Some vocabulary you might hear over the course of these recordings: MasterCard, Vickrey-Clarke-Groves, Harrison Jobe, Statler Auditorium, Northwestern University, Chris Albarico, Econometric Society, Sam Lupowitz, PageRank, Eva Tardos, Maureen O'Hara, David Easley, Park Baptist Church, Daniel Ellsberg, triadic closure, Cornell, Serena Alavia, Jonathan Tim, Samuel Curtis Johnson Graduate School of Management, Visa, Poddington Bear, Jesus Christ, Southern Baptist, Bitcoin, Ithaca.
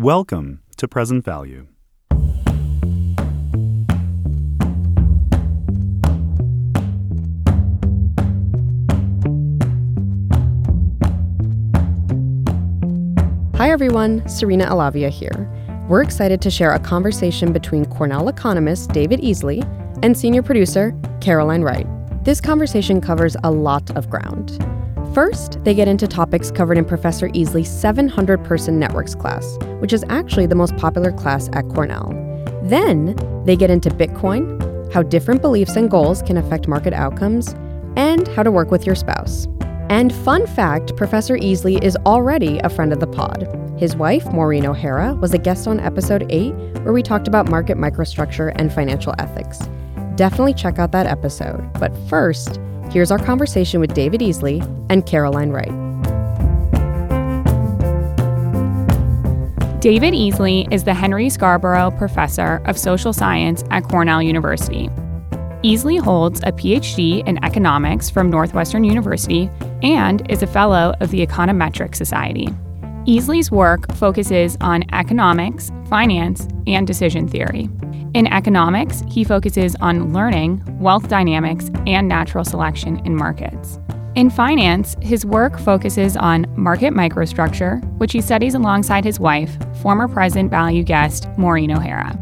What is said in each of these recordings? Welcome to Present Value. Hi everyone, Serena Alavia here. We're excited to share a conversation between Cornell economist David Easley and senior producer Caroline Wright. This conversation covers a lot of ground. First, they get into topics covered in Professor Easley's 700-person Networks class, which is actually the most popular class at Cornell. Then, they get into Bitcoin, how different beliefs and goals can affect market outcomes, and how to work with your spouse. And fun fact, Professor Easley is already a friend of the pod. His wife, Maureen O'Hara, was a guest on episode 8, where we talked about market microstructure and financial ethics. Definitely check out that episode. But first, here's our conversation with David Easley and Caroline Wright. David Easley is the Henry Scarborough Professor of Social Science at Cornell University. Easley holds a PhD in economics from Northwestern University and is a fellow of the Econometric Society. Easley's work focuses on economics, finance, and decision theory. In economics, he focuses on learning, wealth dynamics, and natural selection in markets. In finance, his work focuses on market microstructure, which he studies alongside his wife, former Present Value guest Maureen O'Hara.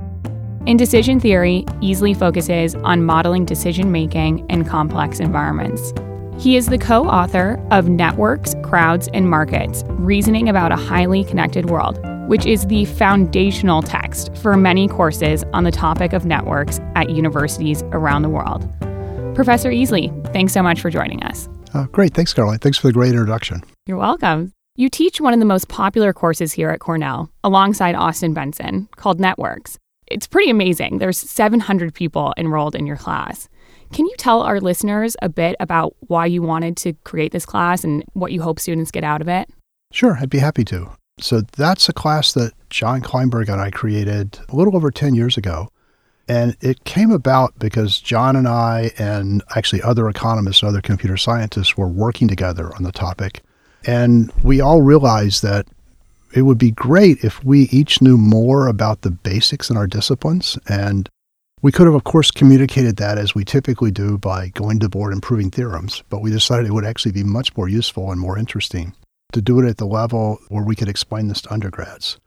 In decision theory, Easley focuses on modeling decision-making in complex environments. He is the co-author of Networks, Crowds, and Markets, Reasoning About a Highly Connected World, which is the foundational text for many courses on the topic of networks at universities around the world. Professor Easley, thanks so much for joining us. Great. Thanks, Caroline. Thanks for the great introduction. You're welcome. You teach one of the most popular courses here at Cornell, alongside Austin Benson, called Networks. It's pretty amazing. There's 700 people enrolled in your class. Can you tell our listeners a bit about why you wanted to create this class and what you hope students get out of it? Sure, I'd be happy to. So that's a class that John Kleinberg and I created a little over 10 years ago. And it came about because John and I, and actually other economists and other computer scientists, were working together on the topic. And we all realized that it would be great if we each knew more about the basics in our disciplines. And we could have, of course, communicated that as we typically do by going to the board and proving theorems, but we decided it would actually be much more useful and more interesting to do it at the level where we could explain this to undergrads.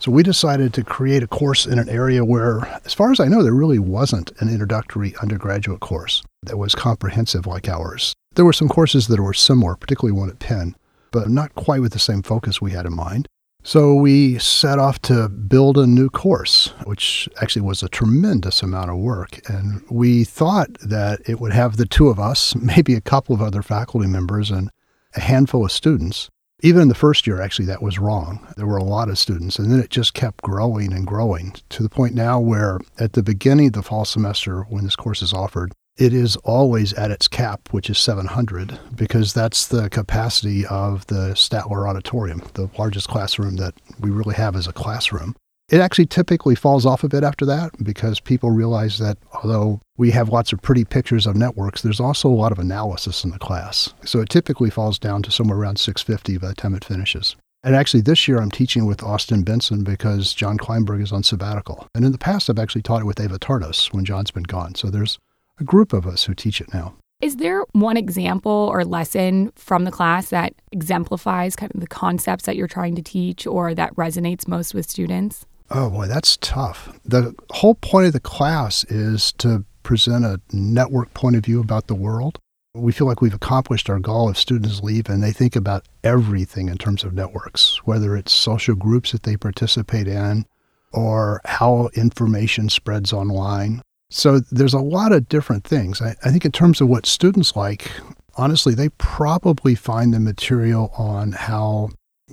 So we decided to create a course in an area where, as far as I know, there really wasn't an introductory undergraduate course that was comprehensive like ours. There were some courses that were similar, particularly one at Penn, but not quite with the same focus we had in mind. So we set off to build a new course, which actually was a tremendous amount of work. And we thought that it would have the two of us, maybe a couple of other faculty members, and a handful of students. Even in the first year, actually, that was wrong. There were a lot of students, and then it just kept growing and growing to the point now where at the beginning of the fall semester, when this course is offered, it is always at its cap, which is 700, because that's the capacity of the Statler Auditorium, the largest classroom that we really have as a classroom. It actually typically falls off a bit after that because people realize that although we have lots of pretty pictures of networks, there's also a lot of analysis in the class. So it typically falls down to somewhere around 650 by the time it finishes. And actually this year I'm teaching with Austin Benson because John Kleinberg is on sabbatical. And in the past I've actually taught it with Eva Tardos when John's been gone. So there's a group of us who teach it now. Is there one example or lesson from the class that exemplifies kind of the concepts that you're trying to teach or that resonates most with students? Oh boy, that's tough. The whole point of the class is to present a network point of view about the world. We feel like we've accomplished our goal if students leave and they think about everything in terms of networks, whether it's social groups that they participate in or how information spreads online. So there's a lot of different things. I think in terms of what students like, honestly, they probably find the material on how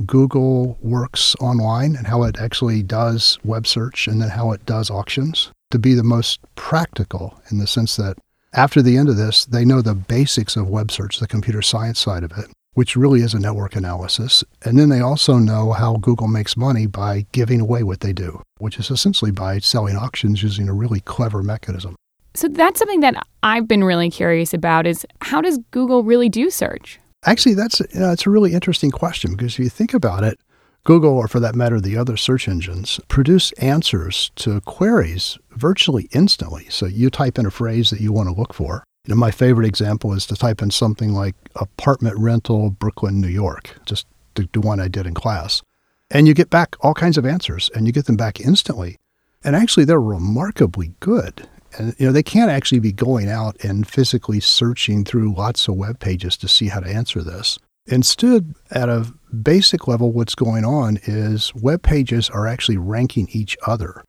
Google works online and how it actually does web search and then how it does auctions to be the most practical in the sense that after the end of this, they know the basics of web search, the computer science side of it, which really is a network analysis. And then they also know how Google makes money by giving away what they do, which is essentially by selling auctions using a really clever mechanism. So that's something that I've been really curious about is how does Google really do search? Actually, that's it's a really interesting question because if you think about it, Google, or for that matter, the other search engines, produce answers to queries virtually instantly. So you type in a phrase that you want to look for. You know, my favorite example is to type in something like apartment rental, Brooklyn, New York, just the one I did in class. And you get back all kinds of answers, and you get them back instantly. And actually, they're remarkably good. And you know, they can't actually be going out and physically searching through lots of web pages to see how to answer this. Instead, at a basic level, what's going on is web pages are actually ranking each other,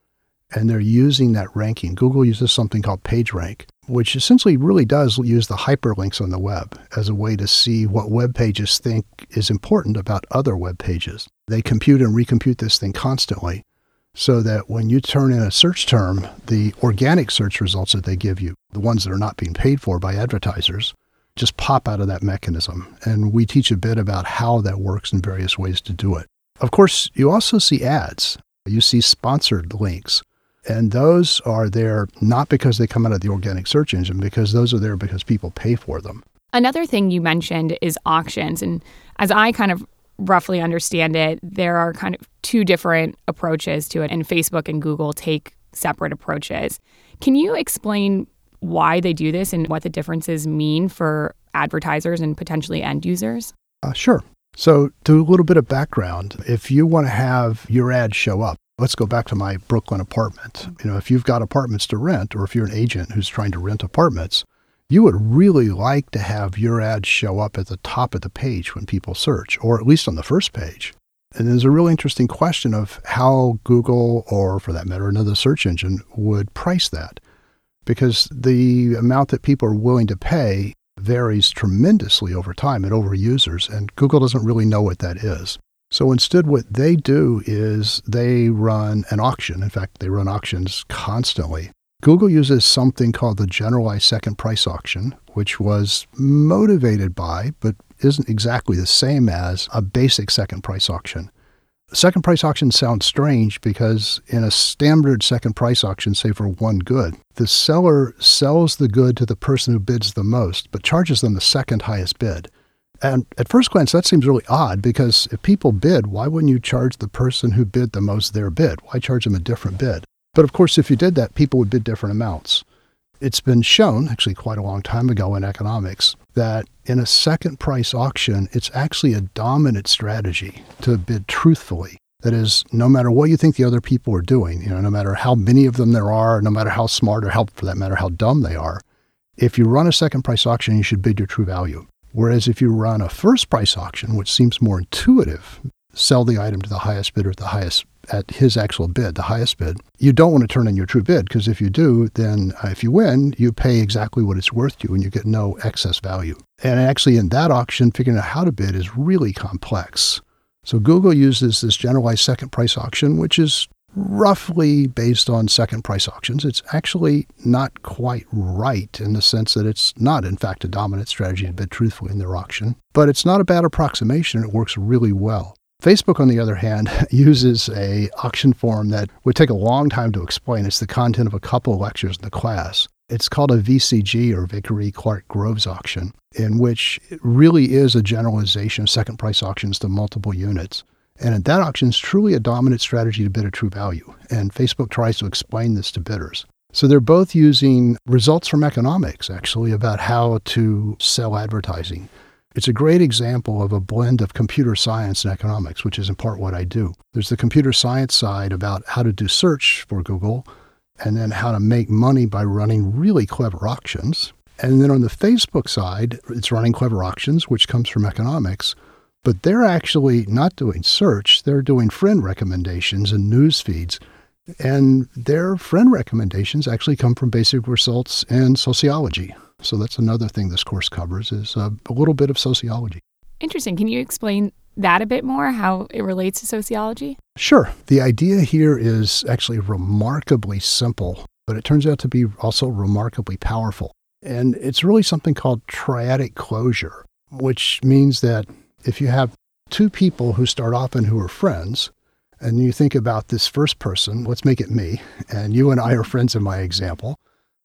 and they're using that ranking. Google uses something called PageRank, which essentially really does use the hyperlinks on the web as a way to see what web pages think is important about other web pages. They compute and recompute this thing constantly, so that when you turn in a search term, the organic search results that they give you, the ones that are not being paid for by advertisers, just pop out of that mechanism. And we teach a bit about how that works and various ways to do it. Of course, you also see ads. You see sponsored links. And those are there not because they come out of the organic search engine, because those are there because people pay for them. Another thing you mentioned is auctions. And as I kind of roughly understand it, there are kind of two different approaches to it, and Facebook and Google take separate approaches. Can you explain why they do this and what the differences mean for advertisers and potentially end users? Sure. So to a little bit of background, if you want to have your ad show up, let's go back to my Brooklyn apartment. You know, if you've got apartments to rent, or if you're an agent who's trying to rent apartments, you would really like to have your ad show up at the top of the page when people search, or at least on the first page. And there's a really interesting question of how Google, or for that matter, another search engine, would price that. Because the amount that people are willing to pay varies tremendously over time and over users, and Google doesn't really know what that is. So instead, what they do is they run an auction. In fact, they run auctions constantly. Google uses something called the generalized second price auction, which was motivated by, but isn't exactly the same as, a basic second price auction. Second price auction sounds strange because in a standard second price auction, say for one good, the seller sells the good to the person who bids the most, but charges them the second highest bid. And at first glance, that seems really odd, because if people bid, why wouldn't you charge the person who bid the most their bid? Why charge them a different bid? But of course, if you did that, people would bid different amounts. It's been shown, actually quite a long time ago in economics, that in a second price auction, it's actually a dominant strategy to bid truthfully. That is, no matter what you think the other people are doing, you know, no matter how many of them there are, no matter how smart or how, for that matter, how dumb they are, if you run a second price auction, you should bid your true value. Whereas if you run a first price auction, which seems more intuitive, sell the item to the highest bidder at his actual bid, the highest bid, you don't want to turn in your true bid, because if you do, then if you win, you pay exactly what it's worth to you and you get no excess value. And actually in that auction, figuring out how to bid is really complex. So Google uses this generalized second price auction, which is roughly based on second price auctions. It's actually not quite right in the sense that it's not, in fact, a dominant strategy to bid truthfully in their auction, but it's not a bad approximation. It works really well. Facebook, on the other hand, uses an auction form that would take a long time to explain. It's the content of a couple of lectures in the class. It's called a VCG, or Vickrey-Clarke-Groves auction, in which it really is a generalization of second price auctions to multiple units. And that auction is truly a dominant strategy to bid a true value. And Facebook tries to explain this to bidders. So they're both using results from economics, actually, about how to sell advertising. It's a great example of a blend of computer science and economics, which is in part what I do. There's the computer science side about how to do search for Google, and then how to make money by running really clever auctions. And then on the Facebook side, it's running clever auctions, which comes from economics, but they're actually not doing search. They're doing friend recommendations and news feeds. And their friend recommendations actually come from basic results in sociology. So that's another thing this course covers, is a little bit of sociology. Interesting. Can you explain that a bit more, how it relates to sociology? Sure. The idea here is actually remarkably simple, but it turns out to be also remarkably powerful. And it's really something called triadic closure, which means that if you have two people who start off and who are friends, and you think about this first person, let's make it me, and you and I are friends in my example,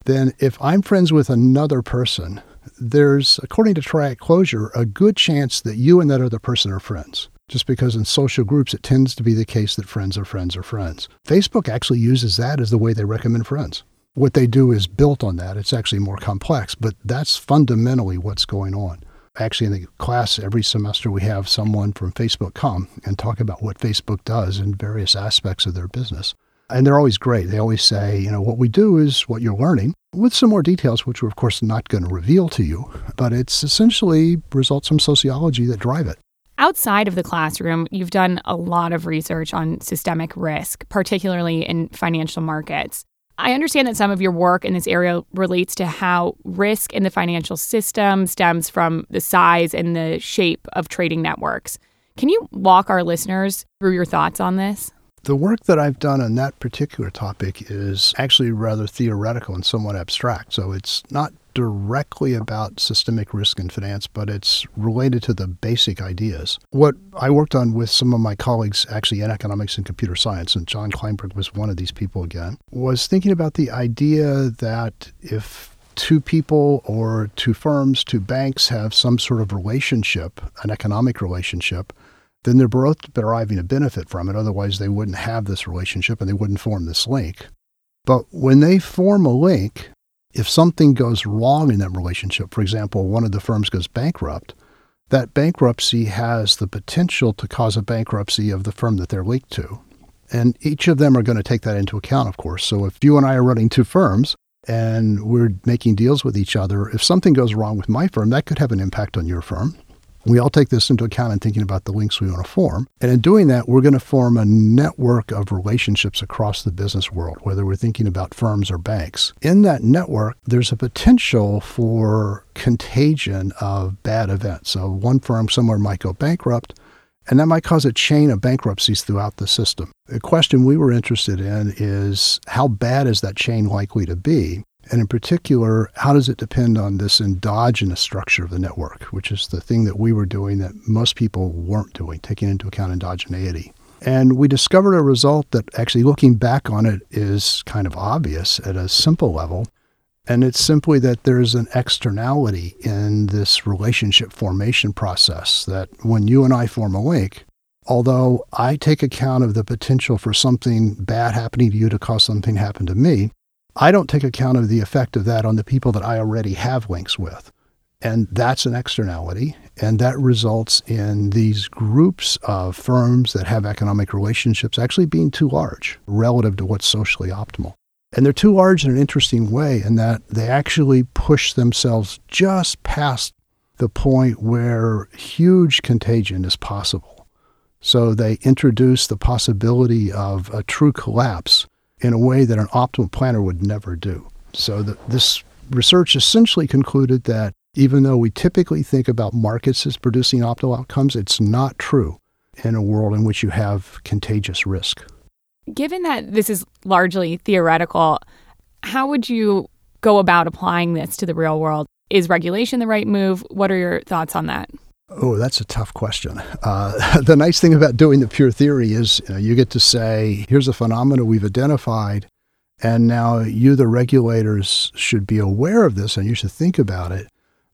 then if I'm friends with another person, there's, according to triadic closure, a good chance that you and that other person are friends. just because in social groups it tends to be the case that friends are friends are friends. Facebook actually uses that as the way they recommend friends. What they do is built on that. It's actually more complex, but that's fundamentally what's going on. Actually, in the class every semester, we have someone from Facebook come and talk about what Facebook does in various aspects of their business. And they're always great. They always say, you know, what we do is what you're learning with some more details, which we're, of course, not going to reveal to you. But it's essentially results from sociology that drive it. Outside of the classroom, you've done a lot of research on systemic risk, particularly in financial markets. I understand that some of your work in this area relates to how risk in the financial system stems from the size and the shape of trading networks. Can you walk our listeners through your thoughts on this? The work that I've done on that particular topic is actually rather theoretical and somewhat abstract. So it's not directly about systemic risk in finance, but it's related to the basic ideas. What I worked on with some of my colleagues actually in economics and computer science, and John Kleinberg was one of these people again, was thinking about the idea that if two people or two firms, two banks have some sort of relationship, an economic relationship, then they're both deriving a benefit from it. Otherwise, they wouldn't have this relationship and they wouldn't form this link. But when they form a link, if something goes wrong in that relationship, for example, one of the firms goes bankrupt, that bankruptcy has the potential to cause a bankruptcy of the firm that they're linked to. And each of them are going to take that into account, of course. So if you and I are running two firms and we're making deals with each other, if something goes wrong with my firm, that could have an impact on your firm. We all take this into account in thinking about the links we want to form. And in doing that, we're going to form a network of relationships across the business world, whether we're thinking about firms or banks. In that network, there's a potential for contagion of bad events. So one firm somewhere might go bankrupt, and that might cause a chain of bankruptcies throughout the system. The question we were interested in is how bad is that chain likely to be? And in particular, how does it depend on this endogenous structure of the network, which is the thing that we were doing that most people weren't doing, taking into account endogeneity. And we discovered a result that actually looking back on it is kind of obvious at a simple level. And it's simply that there's an externality in this relationship formation process that when you and I form a link, although I take account of the potential for something bad happening to you to cause something to happen to me, I don't take account of the effect of that on the people that I already have links with. And that's an externality. And that results in these groups of firms that have economic relationships actually being too large relative to what's socially optimal. And they're too large in an interesting way in that they actually push themselves just past the point where huge contagion is possible. So they introduce the possibility of a true collapse in a way that an optimal planner would never do. So this research essentially concluded that even though we typically think about markets as producing optimal outcomes, it's not true in a world in which you have contagious risk. Given that this is largely theoretical, how would you go about applying this to the real world? Is regulation the right move? What are your thoughts on that? Oh, that's a tough question. The nice thing about doing the pure theory is you get to say, here's a phenomena we've identified, and now you, the regulators, should be aware of this and you should think about it.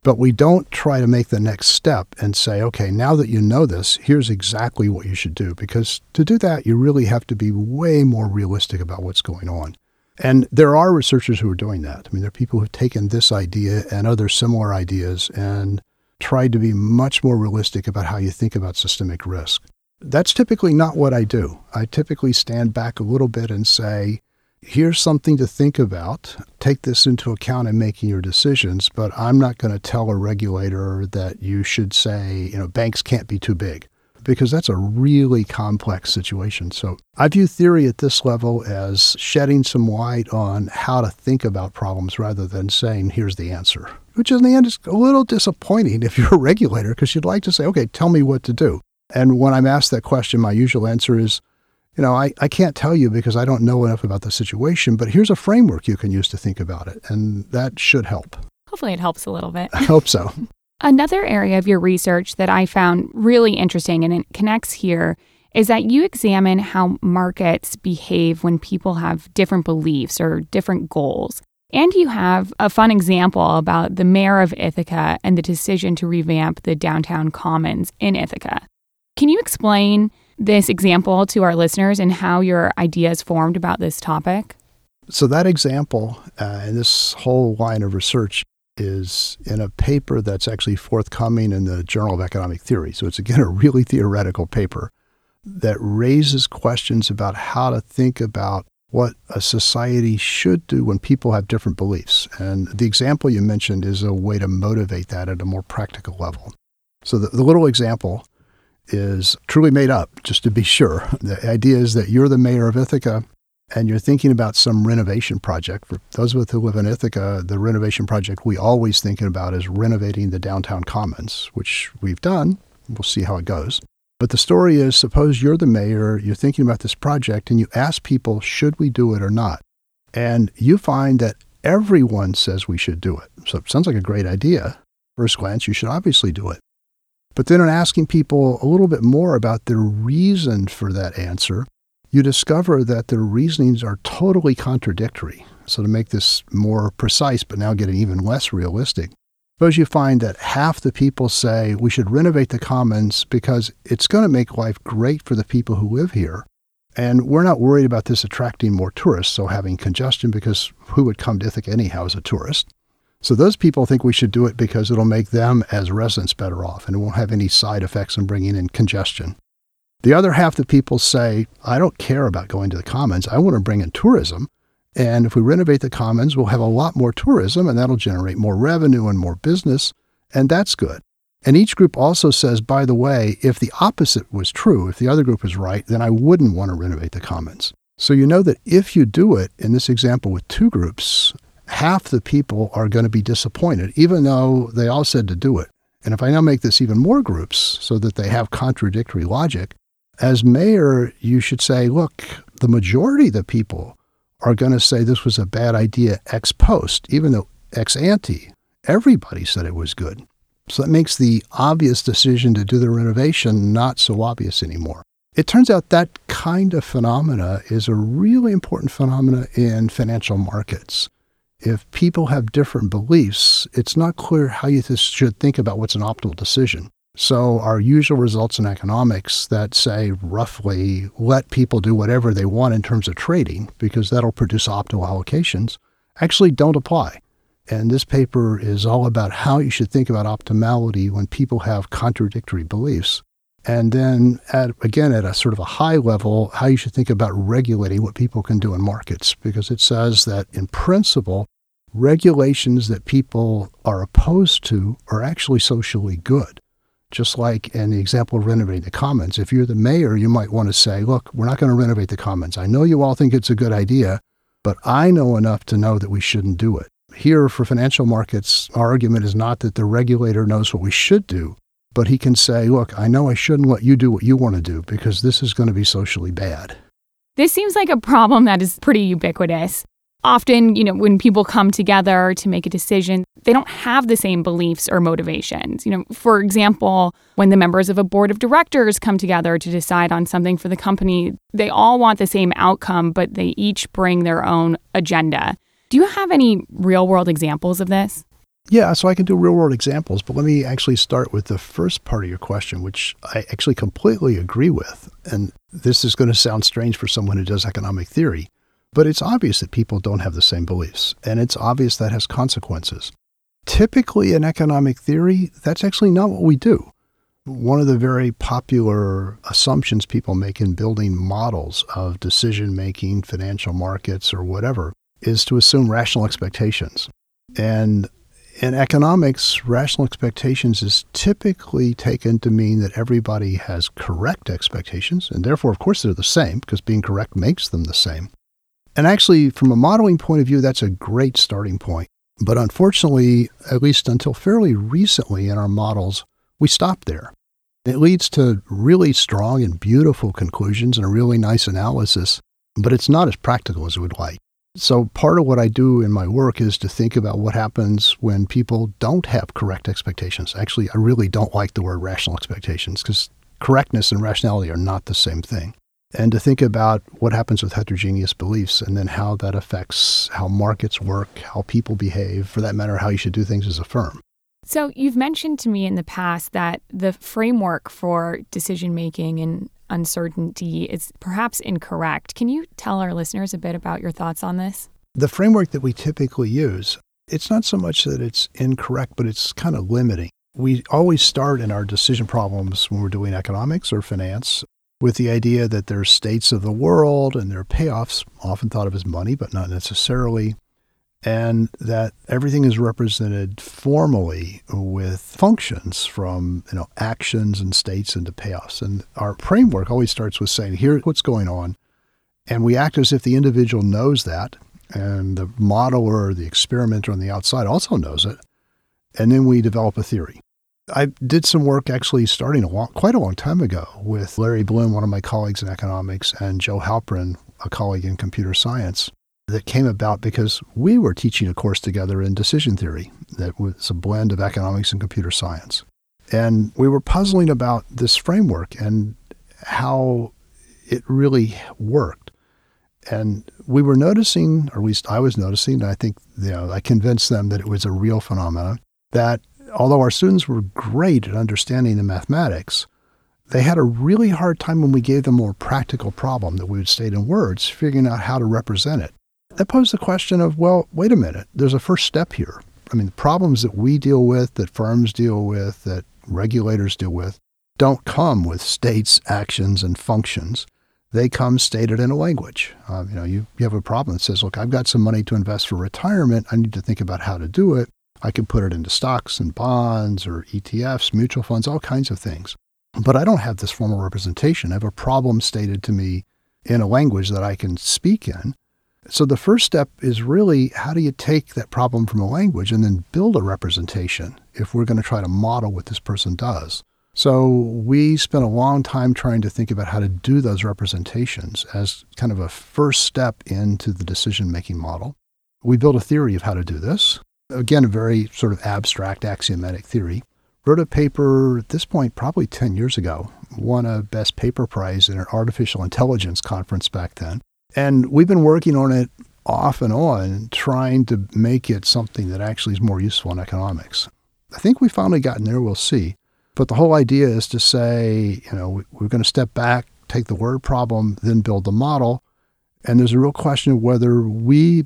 But we don't try to make the next step and say, okay, now that you know this, here's exactly what you should do. Because to do that, you really have to be way more realistic about what's going on. And there are researchers who are doing that. I mean, there are people who have taken this idea and other similar ideas and tried to be much more realistic about how you think about systemic risk. That's typically not what I do. I typically stand back a little bit and say, here's something to think about. Take this into account in making your decisions, but I'm not going to tell a regulator that you should say, banks can't be too big, because that's a really complex situation. So I view theory at this level as shedding some light on how to think about problems rather than saying, here's the answer, which in the end is a little disappointing if you're a regulator because you'd like to say, okay, tell me what to do. And when I'm asked that question, my usual answer is, I can't tell you because I don't know enough about the situation, but here's a framework you can use to think about it. And that should help. Hopefully it helps a little bit. I hope so. Another area of your research that I found really interesting, and it connects here, is that you examine how markets behave when people have different beliefs or different goals. And you have a fun example about the mayor of Ithaca and the decision to revamp the downtown commons in Ithaca. Can you explain this example to our listeners and how your ideas formed about this topic? So that example and this whole line of research is in a paper that's actually forthcoming in the Journal of Economic Theory. So it's, again, a really theoretical paper that raises questions about how to think about what a society should do when people have different beliefs. And the example you mentioned is a way to motivate that at a more practical level. So the little example is truly made up, just to be sure. The idea is that you're the mayor of Ithaca, and you're thinking about some renovation project. For those of us who live in Ithaca, the renovation project we always think about is renovating the downtown commons, which we've done. We'll see how it goes. But the story is, suppose you're the mayor, you're thinking about this project, and you ask people, should we do it or not? And you find that everyone says we should do it. So it sounds like a great idea. First glance, you should obviously do it. But then in asking people a little bit more about their reason for that answer, you discover that their reasonings are totally contradictory. So to make this more precise, but now getting even less realistic, suppose you find that half the people say we should renovate the commons because it's going to make life great for the people who live here. And we're not worried about this attracting more tourists, so having congestion, because who would come to Ithaca anyhow as a tourist? So those people think we should do it because it'll make them as residents better off, and it won't have any side effects in bringing in congestion. The other half of people say, I don't care about going to the commons. I want to bring in tourism. And if we renovate the commons, we'll have a lot more tourism, and that'll generate more revenue and more business. And that's good. And each group also says, by the way, if the opposite was true, if the other group was right, then I wouldn't want to renovate the commons. So you know that if you do it, in this example with two groups, half the people are going to be disappointed, even though they all said to do it. And if I now make this even more groups so that they have contradictory logic, as mayor, you should say, look, the majority of the people are going to say this was a bad idea ex post, even though ex ante, everybody said it was good. So that makes the obvious decision to do the renovation not so obvious anymore. It turns out that kind of phenomena is a really important phenomena in financial markets. If people have different beliefs, it's not clear how you should think about what's an optimal decision. So our usual results in economics that say roughly let people do whatever they want in terms of trading, because that'll produce optimal allocations, actually don't apply. And this paper is all about how you should think about optimality when people have contradictory beliefs. And then, at a sort of a high level, how you should think about regulating what people can do in markets, because it says that in principle, regulations that people are opposed to are actually socially good. Just like in the example of renovating the commons, if you're the mayor, you might want to say, look, we're not going to renovate the commons. I know you all think it's a good idea, but I know enough to know that we shouldn't do it. Here for financial markets, our argument is not that the regulator knows what we should do, but he can say, look, I know I shouldn't let you do what you want to do because this is going to be socially bad. This seems like a problem that is pretty ubiquitous. Often, when people come together to make a decision, they don't have the same beliefs or motivations. For example, when the members of a board of directors come together to decide on something for the company, they all want the same outcome, but they each bring their own agenda. Do you have any real-world examples of this? Yeah, so I can do real-world examples, but let me actually start with the first part of your question, which I actually completely agree with. And this is going to sound strange for someone who does economic theory. But it's obvious that people don't have the same beliefs, and it's obvious that has consequences. Typically in economic theory, that's actually not what we do. One of the very popular assumptions people make in building models of decision-making, financial markets, or whatever, is to assume rational expectations. And in economics, rational expectations is typically taken to mean that everybody has correct expectations, and therefore, of course, they're the same, because being correct makes them the same. And actually, from a modeling point of view, that's a great starting point. But unfortunately, at least until fairly recently in our models, we stopped there. It leads to really strong and beautiful conclusions and a really nice analysis, but it's not as practical as we'd like. So part of what I do in my work is to think about what happens when people don't have correct expectations. Actually, I really don't like the word rational expectations, because correctness and rationality are not the same thing. And to think about what happens with heterogeneous beliefs and then how that affects how markets work, how people behave, for that matter, how you should do things as a firm. So you've mentioned to me in the past that the framework for decision-making and uncertainty is perhaps incorrect. Can you tell our listeners a bit about your thoughts on this? The framework that we typically use, it's not so much that it's incorrect, but it's kind of limiting. We always start in our decision problems when we're doing economics or finance with the idea that there are states of the world and there are payoffs, often thought of as money, but not necessarily, and that everything is represented formally with functions from actions and states into payoffs. And our framework always starts with saying, here's what's going on. And we act as if the individual knows that, and the modeler, the experimenter on the outside also knows it. And then we develop a theory. I did some work actually starting quite a long time ago with Larry Bloom, one of my colleagues in economics, and Joe Halpern, a colleague in computer science, that came about because we were teaching a course together in decision theory that was a blend of economics and computer science. And we were puzzling about this framework and how it really worked. And we were noticing, or at least I was noticing, and I think I convinced them that it was a real phenomenon, that although our students were great at understanding the mathematics, they had a really hard time when we gave them a more practical problem that we would state in words, figuring out how to represent it. That posed the question of, well, wait a minute, there's a first step here. I mean, the problems that we deal with, that firms deal with, that regulators deal with, don't come with states, actions, and functions. They come stated in a language. You have a problem that says, look, I've got some money to invest for retirement. I need to think about how to do it. I can put it into stocks and bonds or ETFs, mutual funds, all kinds of things. But I don't have this formal representation. I have a problem stated to me in a language that I can speak in. So the first step is really, how do you take that problem from a language and then build a representation if we're going to try to model what this person does? So we spent a long time trying to think about how to do those representations as kind of a first step into the decision-making model. We built a theory of how to do this. Again, a very sort of abstract, axiomatic theory. Wrote a paper, at this point, probably 10 years ago, won a Best Paper Prize in an artificial intelligence conference back then. And we've been working on it off and on, trying to make it something that actually is more useful in economics. I think we've finally gotten there, we'll see. But the whole idea is to say, we're going to step back, take the word problem, then build the model. And there's a real question of whether we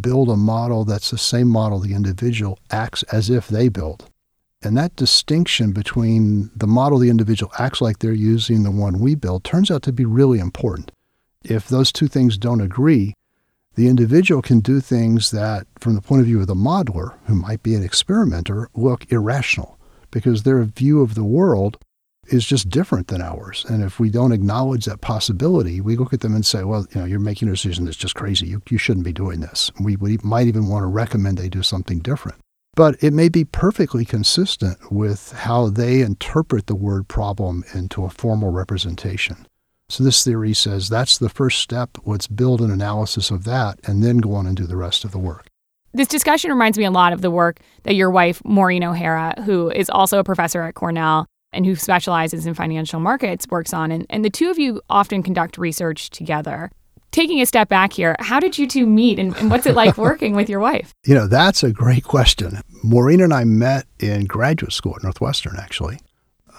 build a model that's the same model the individual acts as if they build. And that distinction between the model the individual acts like they're using, the one we build, turns out to be really important. If those two things don't agree, the individual can do things that, from the point of view of the modeler, who might be an experimenter, look irrational, because their view of the world is just different than ours. And if we don't acknowledge that possibility, we look at them and say, well, you're making a decision that's just crazy. You shouldn't be doing this. We might even want to recommend they do something different. But it may be perfectly consistent with how they interpret the word problem into a formal representation. So this theory says that's the first step. Let's build an analysis of that and then go on and do the rest of the work. This discussion reminds me a lot of the work that your wife, Maureen O'Hara, who is also a professor at Cornell and who specializes in financial markets, works on. And the two of you often conduct research together. Taking a step back here, how did you two meet and what's it like working with your wife? That's a great question. Maureen and I met in graduate school at Northwestern, actually.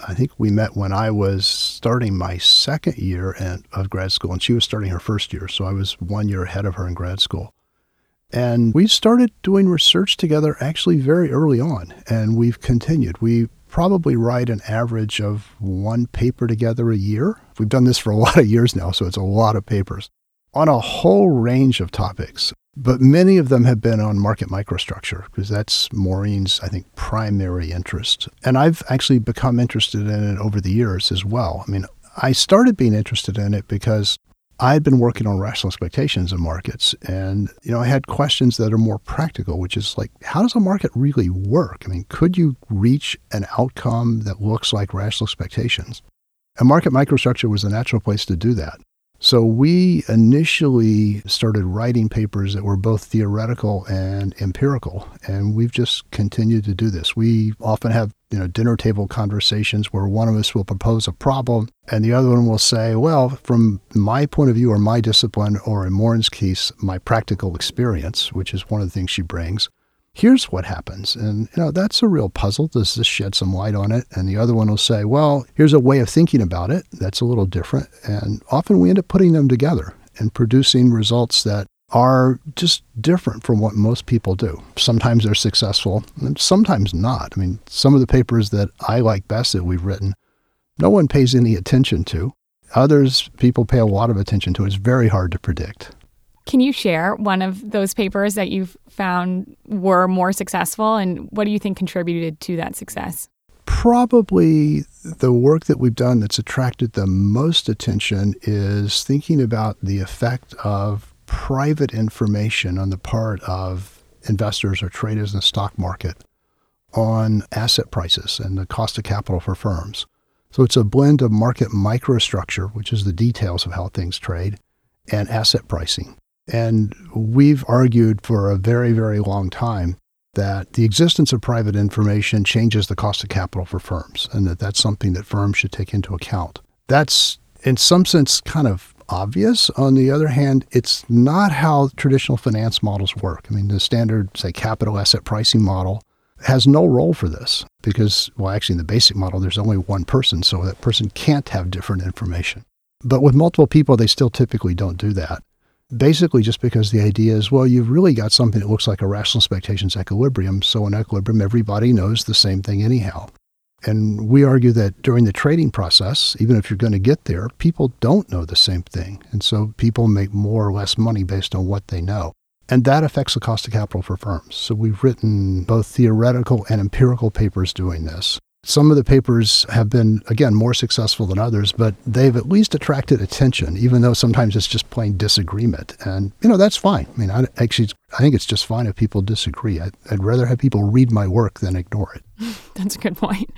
I think we met when I was starting my second year of grad school, and she was starting her first year. So I was 1 year ahead of her in grad school. And we started doing research together actually very early on, and we've continued. We probably write an average of one paper together a year. We've done this for a lot of years now, so it's a lot of papers on a whole range of topics. But many of them have been on market microstructure, because that's Maureen's, I think, primary interest. And I've actually become interested in it over the years as well. I mean, I started being interested in it because I had been working on rational expectations in markets. And, I had questions that are more practical, which is like, how does a market really work? I mean, could you reach an outcome that looks like rational expectations? And market microstructure was a natural place to do that. So we initially started writing papers that were both theoretical and empirical, and we've just continued to do this. We often have, dinner table conversations where one of us will propose a problem, and the other one will say, well, from my point of view or my discipline, or in Maureen's case, my practical experience, which is one of the things she brings, here's what happens. And, you know, that's a real puzzle. Does this shed some light on it? And the other one will say, well, here's a way of thinking about it that's a little different. And often we end up putting them together and producing results that are just different from what most people do. Sometimes they're successful and sometimes not. I mean, some of the papers that I like best that we've written, no one pays any attention to. Others, people pay a lot of attention to. It's very hard to predict. Can you share one of those papers that you've found were more successful, and what do you think contributed to that success? Probably the work that we've done that's attracted the most attention is thinking about the effect of private information on the part of investors or traders in the stock market on asset prices and the cost of capital for firms. So it's a blend of market microstructure, which is the details of how things trade, and asset pricing. And we've argued for a very, very long time that the existence of private information changes the cost of capital for firms, and that that's something that firms should take into account. That's, in some sense, kind of obvious. On the other hand, it's not how traditional finance models work. I mean, the standard, say, capital asset pricing model has no role for this because, well, actually in the basic model, there's only one person, so that person can't have different information. But with multiple people, they still typically don't do that. Basically just because the idea is, well, you've really got something that looks like a rational expectations equilibrium, so in equilibrium, everybody knows the same thing anyhow. And we argue that during the trading process, even if you're going to get there, people don't know the same thing. And so people make more or less money based on what they know. And that affects the cost of capital for firms. So we've written both theoretical and empirical papers doing this. Some of the papers have been, again, more successful than others, but they've at least attracted attention, even though sometimes it's just plain disagreement. And, you know, that's fine. I mean, I think it's just fine if people disagree. I'd rather have people read my work than ignore it. That's a good point.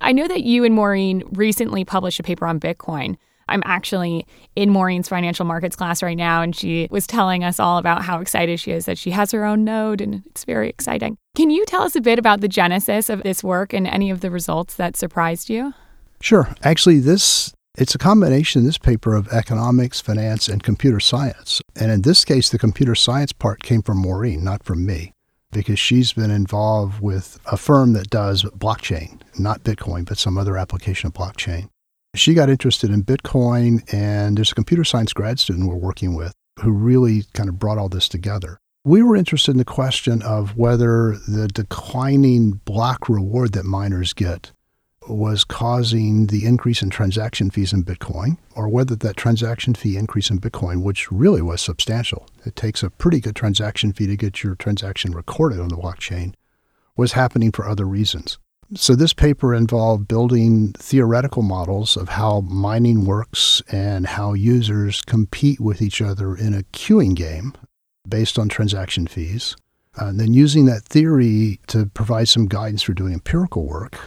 I know that you and Maureen recently published a paper on Bitcoin. I'm actually in Maureen's financial markets class right now, and she was telling us all about how excited she is that she has her own node, and it's very exciting. Can you tell us a bit about the genesis of this work and any of the results that surprised you? Sure. Actually, it's a combination, this paper, of economics, finance, and computer science. And in this case, the computer science part came from Maureen, not from me, because she's been involved with a firm that does blockchain, not Bitcoin, but some other application of blockchain. She got interested in Bitcoin, and there's a computer science grad student we're working with who really kind of brought all this together. We were interested in the question of whether the declining block reward that miners get was causing the increase in transaction fees in Bitcoin, or whether that transaction fee increase in Bitcoin, which really was substantial, it takes a pretty good transaction fee to get your transaction recorded on the blockchain, was happening for other reasons. So this paper involved building theoretical models of how mining works and how users compete with each other in a queuing game based on transaction fees, and then using that theory to provide some guidance for doing empirical work.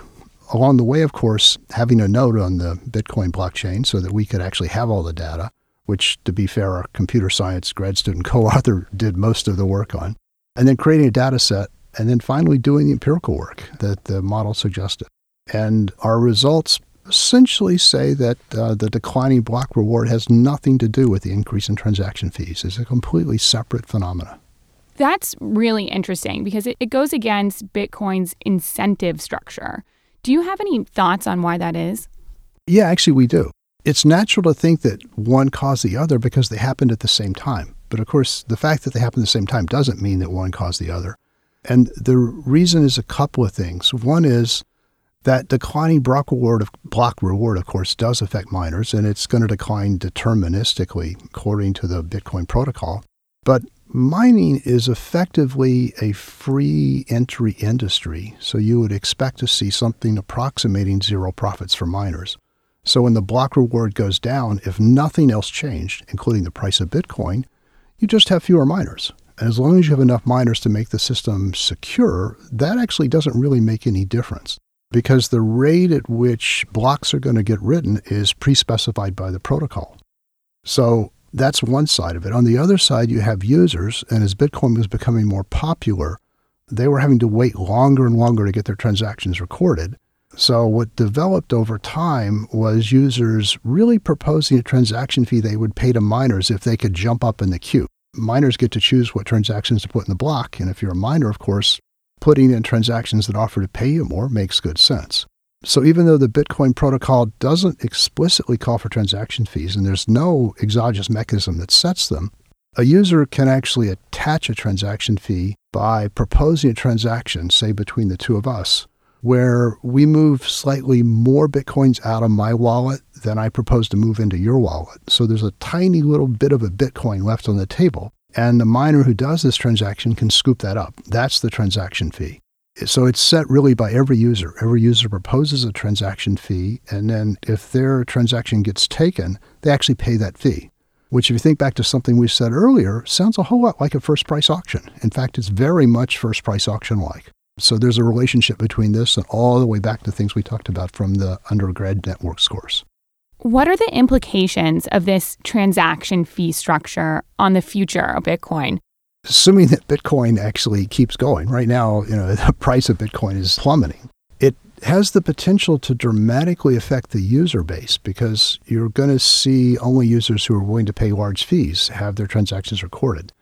Along the way, of course, having a node on the Bitcoin blockchain so that we could actually have all the data, which, to be fair, our computer science grad student co-author did most of the work on, and then creating a data set, and then finally doing the empirical work that the model suggested. And our results essentially say that the declining block reward has nothing to do with the increase in transaction fees. It's a completely separate phenomena. That's really interesting because it goes against Bitcoin's incentive structure. Do you have any thoughts on why that is? Yeah, actually we do. It's natural to think that one caused the other because they happened at the same time. But of course, the fact that they happened at the same time doesn't mean that one caused the other. And the reason is a couple of things. One is that declining block reward, of course, does affect miners, and it's going to decline deterministically according to the Bitcoin protocol. But mining is effectively a free entry industry, so you would expect to see something approximating zero profits for miners. So when the block reward goes down, if nothing else changed, including the price of Bitcoin, you just have fewer miners. And as long as you have enough miners to make the system secure, that actually doesn't really make any difference because the rate at which blocks are going to get written is pre-specified by the protocol. So that's one side of it. On the other side, you have users, and as Bitcoin was becoming more popular, they were having to wait longer and longer to get their transactions recorded. So what developed over time was users really proposing a transaction fee they would pay to miners if they could jump up in the queue. Miners get to choose what transactions to put in the block, and if you're a miner, of course, putting in transactions that offer to pay you more makes good sense. So even though the Bitcoin protocol doesn't explicitly call for transaction fees, and there's no exogenous mechanism that sets them, a user can actually attach a transaction fee by proposing a transaction, say between the two of us, where we move slightly more Bitcoins out of my wallet than I propose to move into your wallet. So there's a tiny little bit of a Bitcoin left on the table, and the miner who does this transaction can scoop that up. That's the transaction fee. So it's set really by every user. Every user proposes a transaction fee, and then if their transaction gets taken, they actually pay that fee, which if you think back to something we said earlier, sounds a whole lot like a first price auction. In fact, it's very much first price auction-like. So there's a relationship between this and all the way back to things we talked about from the undergrad networks course. What are the implications of this transaction fee structure on the future of Bitcoin? Assuming that Bitcoin actually keeps going. Right now, the price of Bitcoin is plummeting. It has the potential to dramatically affect the user base because you're going to see only users who are willing to pay large fees have their transactions recorded.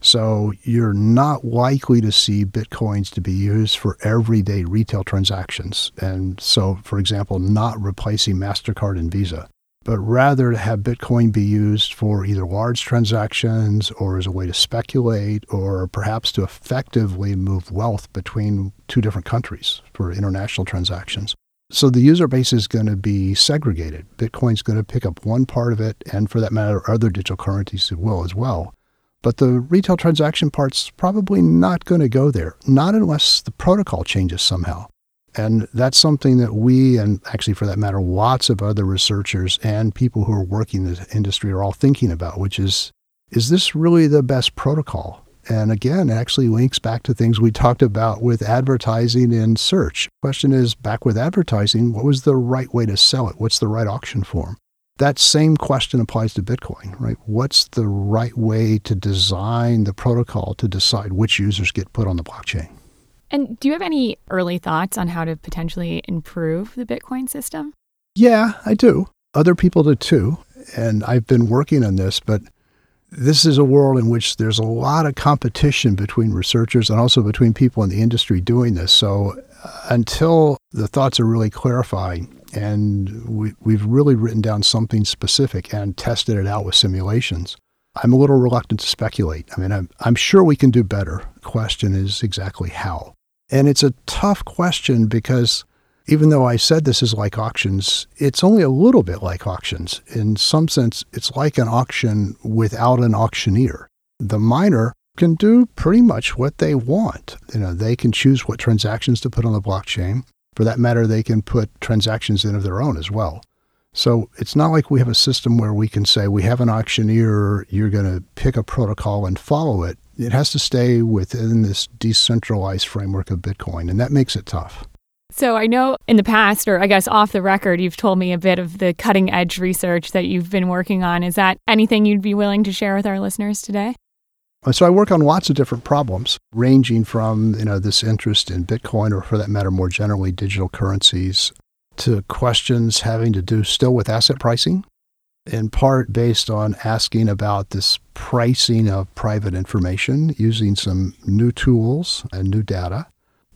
So you're not likely to see Bitcoins to be used for everyday retail transactions. And so, for example, not replacing MasterCard and Visa, but rather to have Bitcoin be used for either large transactions or as a way to speculate or perhaps to effectively move wealth between two different countries for international transactions. So the user base is going to be segregated. Bitcoin's going to pick up one part of it, and for that matter, other digital currencies will as well. But the retail transaction part's probably not going to go there, not unless the protocol changes somehow. And that's something that we, and actually for that matter, lots of other researchers and people who are working in this industry are all thinking about, which is this really the best protocol? And again, it actually links back to things we talked about with advertising and search. Question is, back with advertising, what was the right way to sell it? What's the right auction form? That same question applies to Bitcoin, right? What's the right way to design the protocol to decide which users get put on the blockchain? And do you have any early thoughts on how to potentially improve the Bitcoin system? Yeah, I do. Other people do too. And I've been working on this, but this is a world in which there's a lot of competition between researchers and also between people in the industry doing this. So until the thoughts are really clarified and we've really written down something specific and tested it out with simulations, I'm a little reluctant to speculate. I mean, I'm sure we can do better. The question is exactly how. And it's a tough question because even though I said this is like auctions, it's only a little bit like auctions. In some sense, it's like an auction without an auctioneer. The miner can do pretty much what they want. They can choose what transactions to put on the blockchain. For that matter, they can put transactions in of their own as well. So it's not like we have a system where we can say we have an auctioneer, you're going to pick a protocol and follow it. It has to stay within this decentralized framework of Bitcoin, and that makes it tough. So I know in the past, or I guess off the record, you've told me a bit of the cutting edge research that you've been working on. Is that anything you'd be willing to share with our listeners today? So I work on lots of different problems, ranging from this interest in Bitcoin, or for that matter, more generally digital currencies, to questions having to do still with asset pricing, in part based on asking about this pricing of private information using some new tools and new data.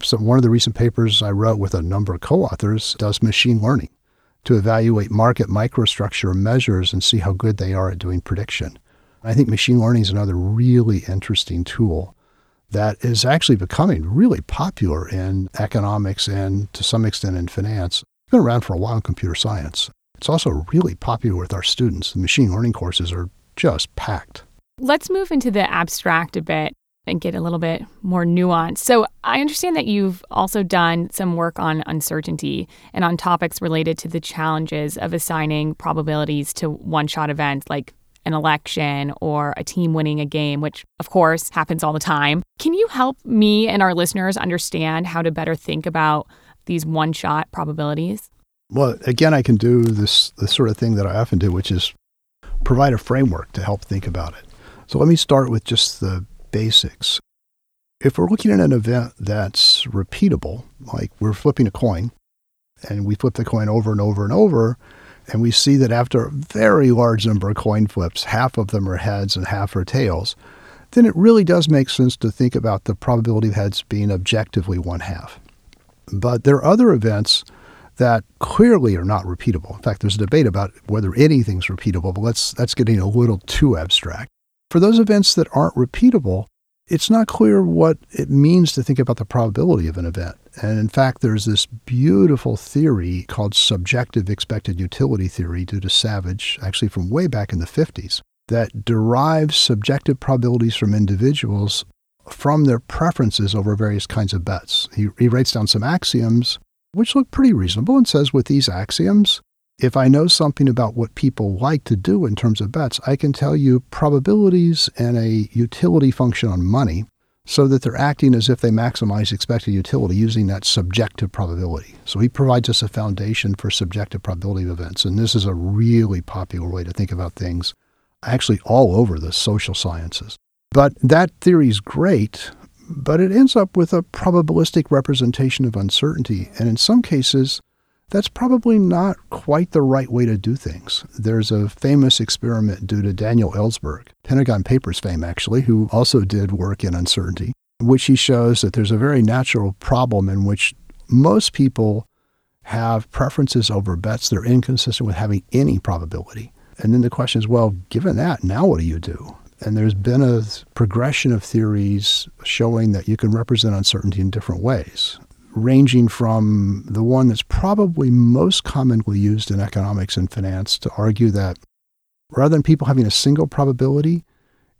So one of the recent papers I wrote with a number of co-authors does machine learning to evaluate market microstructure measures and see how good they are at doing prediction. I think machine learning is another really interesting tool that is actually becoming really popular in economics and to some extent in finance. Been around for a while in computer science. It's also really popular with our students. The machine learning courses are just packed. Let's move into the abstract a bit and get a little bit more nuanced. So I understand that you've also done some work on uncertainty and on topics related to the challenges of assigning probabilities to one-shot events like an election or a team winning a game, which of course happens all the time. Can you help me and our listeners understand how to better think about these one-shot probabilities? Well, again, I can do the sort of thing that I often do, which is provide a framework to help think about it. So let me start with just the basics. If we're looking at an event that's repeatable, like we're flipping a coin, and we flip the coin over and over and over, and we see that after a very large number of coin flips, half of them are heads and half are tails, then it really does make sense to think about the probability of heads being objectively 1/2. But there are other events that clearly are not repeatable. In fact, there's a debate about whether anything's repeatable, but that's getting a little too abstract. For those events that aren't repeatable, it's not clear what it means to think about the probability of an event. And in fact, there's this beautiful theory called subjective expected utility theory due to Savage, actually from way back in the 50s, that derives subjective probabilities from individuals from their preferences over various kinds of bets. He writes down some axioms, which look pretty reasonable, and says with these axioms, if I know something about what people like to do in terms of bets, I can tell you probabilities and a utility function on money so that they're acting as if they maximize expected utility using that subjective probability. So he provides us a foundation for subjective probability of events. And this is a really popular way to think about things, actually all over the social sciences. But that theory is great, but it ends up with a probabilistic representation of uncertainty. And in some cases, that's probably not quite the right way to do things. There's a famous experiment due to Daniel Ellsberg, Pentagon Papers fame actually, who also did work in uncertainty, which he shows that there's a very natural problem in which most people have preferences over bets that are inconsistent with having any probability. And then the question is, well, given that, now what do you do? And there's been a progression of theories showing that you can represent uncertainty in different ways, ranging from the one that's probably most commonly used in economics and finance to argue that rather than people having a single probability,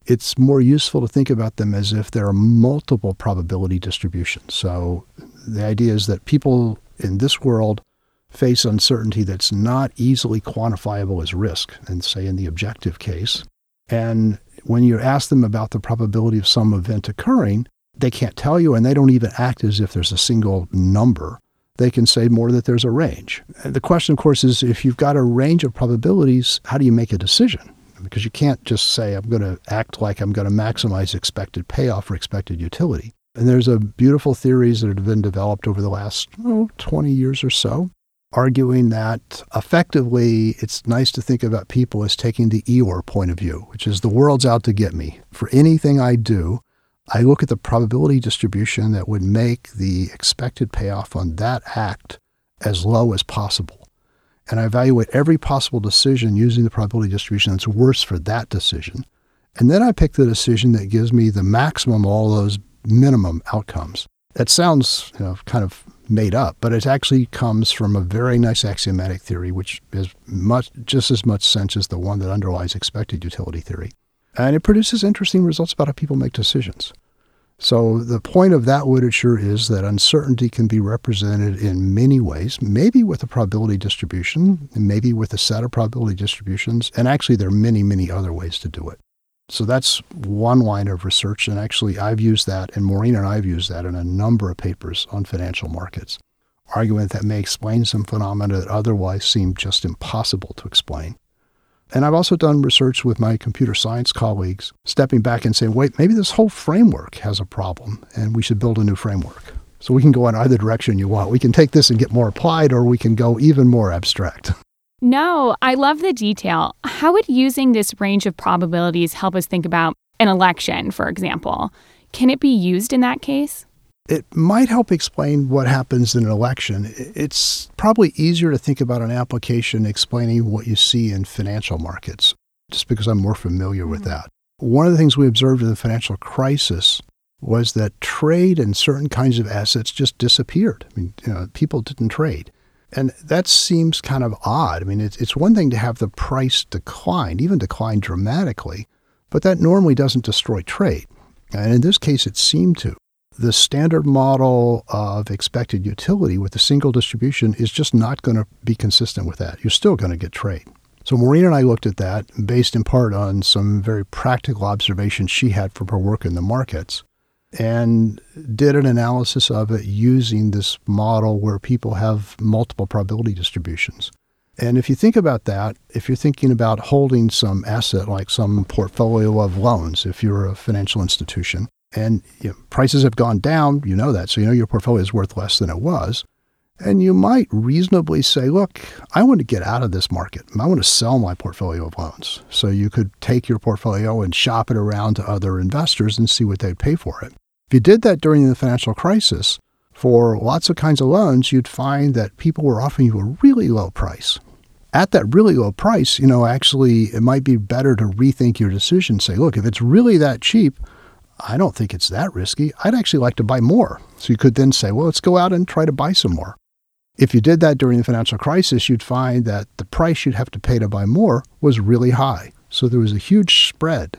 it's more useful to think about them as if there are multiple probability distributions. So the idea is that people in this world face uncertainty that's not easily quantifiable as risk, and say in the objective case. And when you ask them about the probability of some event occurring, they can't tell you, and they don't even act as if there's a single number. They can say more that there's a range. And the question, of course, is if you've got a range of probabilities, how do you make a decision? Because you can't just say, I'm going to act like I'm going to maximize expected payoff or expected utility. And there's a beautiful theories that have been developed over the last 20 years or so, arguing that effectively it's nice to think about people as taking the Eeyore point of view, which is the world's out to get me. For anything I do, I look at the probability distribution that would make the expected payoff on that act as low as possible. And I evaluate every possible decision using the probability distribution that's worse for that decision. And then I pick the decision that gives me the maximum of all those minimum outcomes. That sounds kind of made up, but it actually comes from a very nice axiomatic theory, which is just as much sense as the one that underlies expected utility theory. And it produces interesting results about how people make decisions. So the point of that literature is that uncertainty can be represented in many ways, maybe with a probability distribution, maybe with a set of probability distributions, and actually there are many, many other ways to do it. So that's one line of research, and actually I've used that, and Maureen and I have used that in a number of papers on financial markets, arguing that may explain some phenomena that otherwise seem just impossible to explain. And I've also done research with my computer science colleagues, stepping back and saying, wait, maybe this whole framework has a problem, and we should build a new framework. So we can go in either direction you want. We can take this and get more applied, or we can go even more abstract. No, I love the detail. How would using this range of probabilities help us think about an election, for example? Can it be used in that case? It might help explain what happens in an election. It's probably easier to think about an application explaining what you see in financial markets, just because I'm more familiar with that. One of the things we observed in the financial crisis was that trade in certain kinds of assets just disappeared. I mean, people didn't trade. And that seems kind of odd. I mean, it's one thing to have the price decline, even decline dramatically, but that normally doesn't destroy trade. And in this case, it seemed to. The standard model of expected utility with a single distribution is just not going to be consistent with that. You're still going to get trade. So Maureen and I looked at that based in part on some very practical observations she had from her work in the markets, and did an analysis of it using this model where people have multiple probability distributions. And if you think about that, if you're thinking about holding some asset like some portfolio of loans, if you're a financial institution, and prices have gone down, you know that, so you know your portfolio is worth less than it was. And you might reasonably say, look, I want to get out of this market. I want to sell my portfolio of loans. So you could take your portfolio and shop it around to other investors and see what they'd pay for it. If you did that during the financial crisis, for lots of kinds of loans, you'd find that people were offering you a really low price. At that really low price, you know, actually, it might be better to rethink your decision. Say, look, if it's really that cheap, I don't think it's that risky. I'd actually like to buy more. So you could then say, well, let's go out and try to buy some more. If you did that during the financial crisis, you'd find that the price you'd have to pay to buy more was really high. So there was a huge spread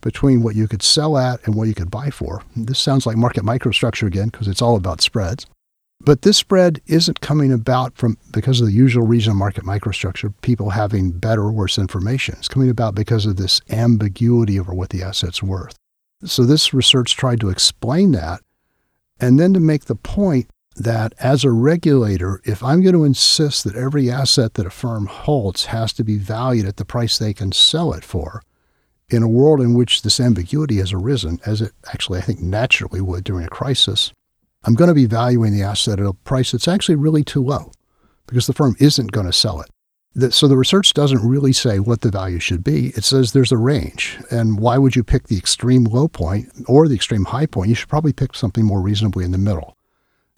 between what you could sell at and what you could buy for. This sounds like market microstructure again, because it's all about spreads. But this spread isn't coming about because of the usual reason of market microstructure, people having better or worse information. It's coming about because of this ambiguity over what the asset's worth. So this research tried to explain that, and then to make the point that as a regulator, if I'm going to insist that every asset that a firm holds has to be valued at the price they can sell it for, in a world in which this ambiguity has arisen, as it actually, I think, naturally would during a crisis, I'm going to be valuing the asset at a price that's actually really too low because the firm isn't going to sell it. So the research doesn't really say what the value should be. It says there's a range. And why would you pick the extreme low point or the extreme high point? You should probably pick something more reasonably in the middle.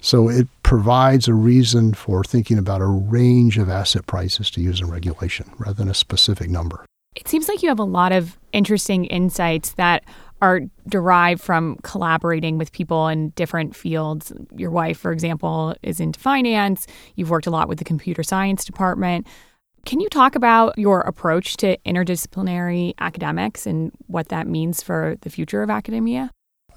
So it provides a reason for thinking about a range of asset prices to use in regulation rather than a specific number. It seems like you have a lot of interesting insights that are derived from collaborating with people in different fields. Your wife, for example, is into finance. You've worked a lot with the computer science department. Can you talk about your approach to interdisciplinary academics and what that means for the future of academia?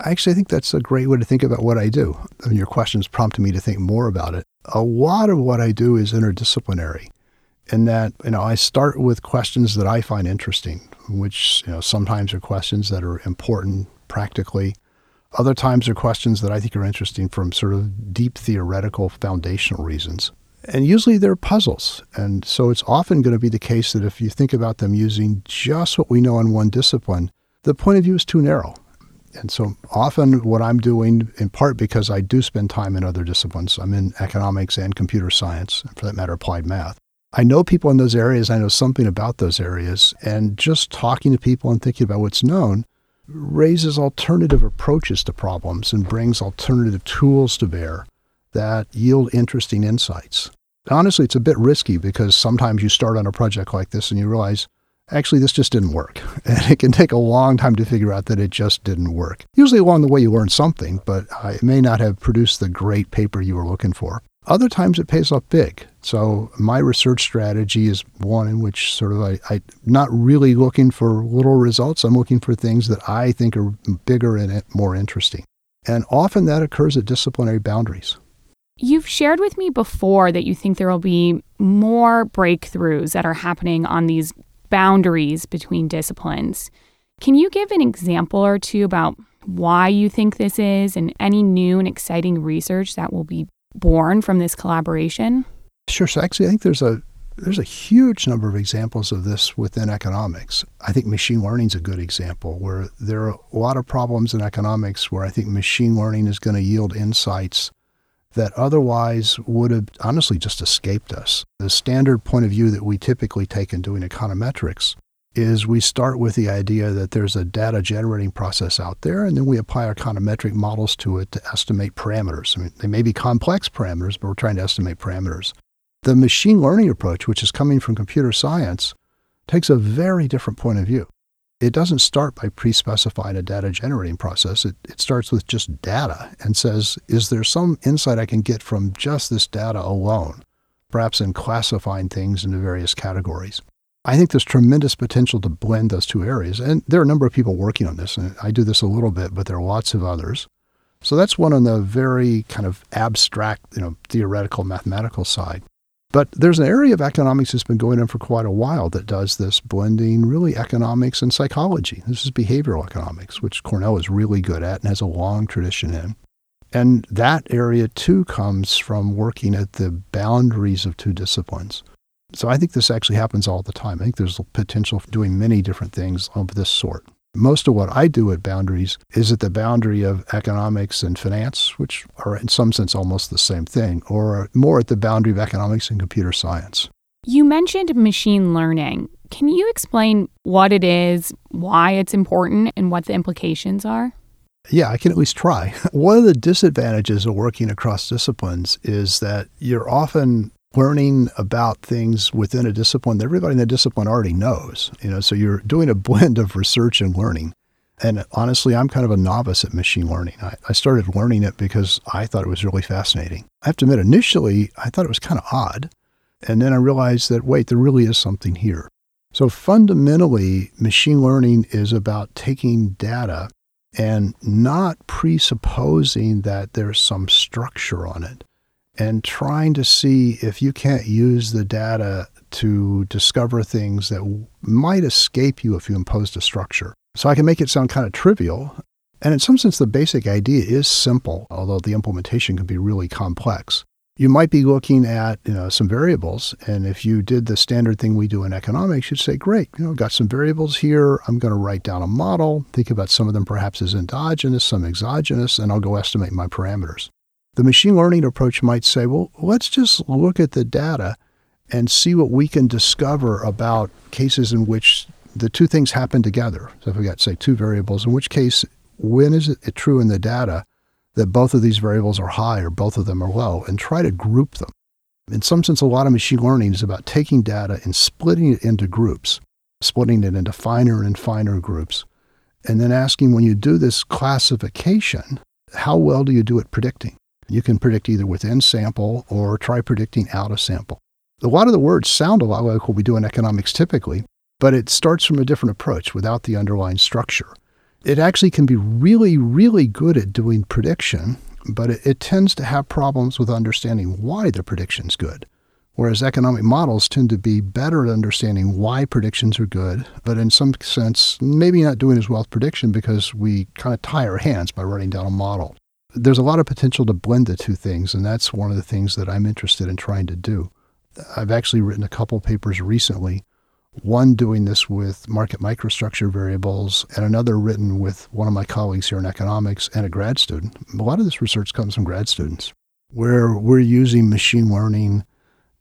Actually, I think that's a great way to think about what I do. I mean, your questions prompted me to think more about it. A lot of what I do is interdisciplinary, in that, you know, I start with questions that I find interesting, which, you know, sometimes are questions that are important practically. Other times are questions that I think are interesting from sort of deep theoretical foundational reasons. And usually they're puzzles. And so it's often going to be the case that if you think about them using just what we know in one discipline, the point of view is too narrow. And so often what I'm doing, in part because I do spend time in other disciplines, I'm in economics and computer science, and for that matter, applied math. I know people in those areas, I know something about those areas, and just talking to people and thinking about what's known raises alternative approaches to problems and brings alternative tools to bear that yield interesting insights. Honestly, it's a bit risky because sometimes you start on a project like this and you realize, actually, this just didn't work. And it can take a long time to figure out that it just didn't work. Usually along the way, you learn something, but it may not have produced the great paper you were looking for. Other times, it pays off big. So my research strategy is one in which sort of I'm not really looking for little results. I'm looking for things that I think are bigger and more interesting. And often that occurs at disciplinary boundaries. You've shared with me before that you think there will be more breakthroughs that are happening on these boundaries between disciplines. Can you give an example or two about why you think this is and any new and exciting research that will be born from this collaboration? Sure. So actually, I think there's a huge number of examples of this within economics. I think machine learning is a good example where there are a lot of problems in economics where I think machine learning is going to yield insights that otherwise would have honestly just escaped us. The standard point of view that we typically take in doing econometrics is we start with the idea that there's a data generating process out there, and then we apply our econometric models to it to estimate parameters. I mean, they may be complex parameters, but we're trying to estimate parameters. The machine learning approach, which is coming from computer science, takes a very different point of view. It doesn't start by pre-specifying a data generating process. It starts with just data and says, is there some insight I can get from just this data alone, perhaps in classifying things into various categories? I think there's tremendous potential to blend those two areas. And there are a number of people working on this. And I do this a little bit, but there are lots of others. So that's one on the very kind of abstract, you know, theoretical, mathematical side. But there's an area of economics that's been going on for quite a while that does this blending, really economics and psychology. This is behavioral economics, which Cornell is really good at and has a long tradition in. And that area, too, comes from working at the boundaries of two disciplines. So I think this actually happens all the time. I think there's potential for doing many different things of this sort. Most of what I do at Boundaries is at the boundary of economics and finance, which are in some sense almost the same thing, or more at the boundary of economics and computer science. You mentioned machine learning. Can you explain what it is, why it's important, and what the implications are? Yeah, I can at least try. One of the disadvantages of working across disciplines is that you're often learning about things within a discipline that everybody in the discipline already knows. So you're doing a blend of research and learning. And honestly, I'm kind of a novice at machine learning. I started learning it because I thought it was really fascinating. I have to admit, initially, I thought it was kind of odd. And then I realized that, wait, there really is something here. So fundamentally, machine learning is about taking data and not presupposing that there's some structure on it, and trying to see if you can't use the data to discover things that might escape you if you imposed a structure. So I can make it sound kind of trivial. And in some sense, the basic idea is simple, although the implementation can be really complex. You might be looking at some variables, and if you did the standard thing we do in economics, you'd say, great, got some variables here. I'm going to write down a model, think about some of them perhaps as endogenous, some exogenous, and I'll go estimate my parameters. The machine learning approach might say, well, let's just look at the data and see what we can discover about cases in which the two things happen together. So if we got, say, two variables, in which case, when is it true in the data that both of these variables are high or both of them are low, and try to group them? In some sense, a lot of machine learning is about taking data and splitting it into groups, splitting it into finer and finer groups, and then asking, when you do this classification, how well do you do at predicting? You can predict either within sample or try predicting out of sample. A lot of the words sound a lot like what we do in economics typically, but it starts from a different approach without the underlying structure. It actually can be really, really good at doing prediction, but it tends to have problems with understanding why the prediction's good, whereas economic models tend to be better at understanding why predictions are good, but in some sense, maybe not doing as well with prediction because we kind of tie our hands by writing down a model. There's a lot of potential to blend the two things, and that's one of the things that I'm interested in trying to do. I've actually written a couple papers recently, one doing this with market microstructure variables, and another written with one of my colleagues here in economics and a grad student. A lot of this research comes from grad students, where we're using machine learning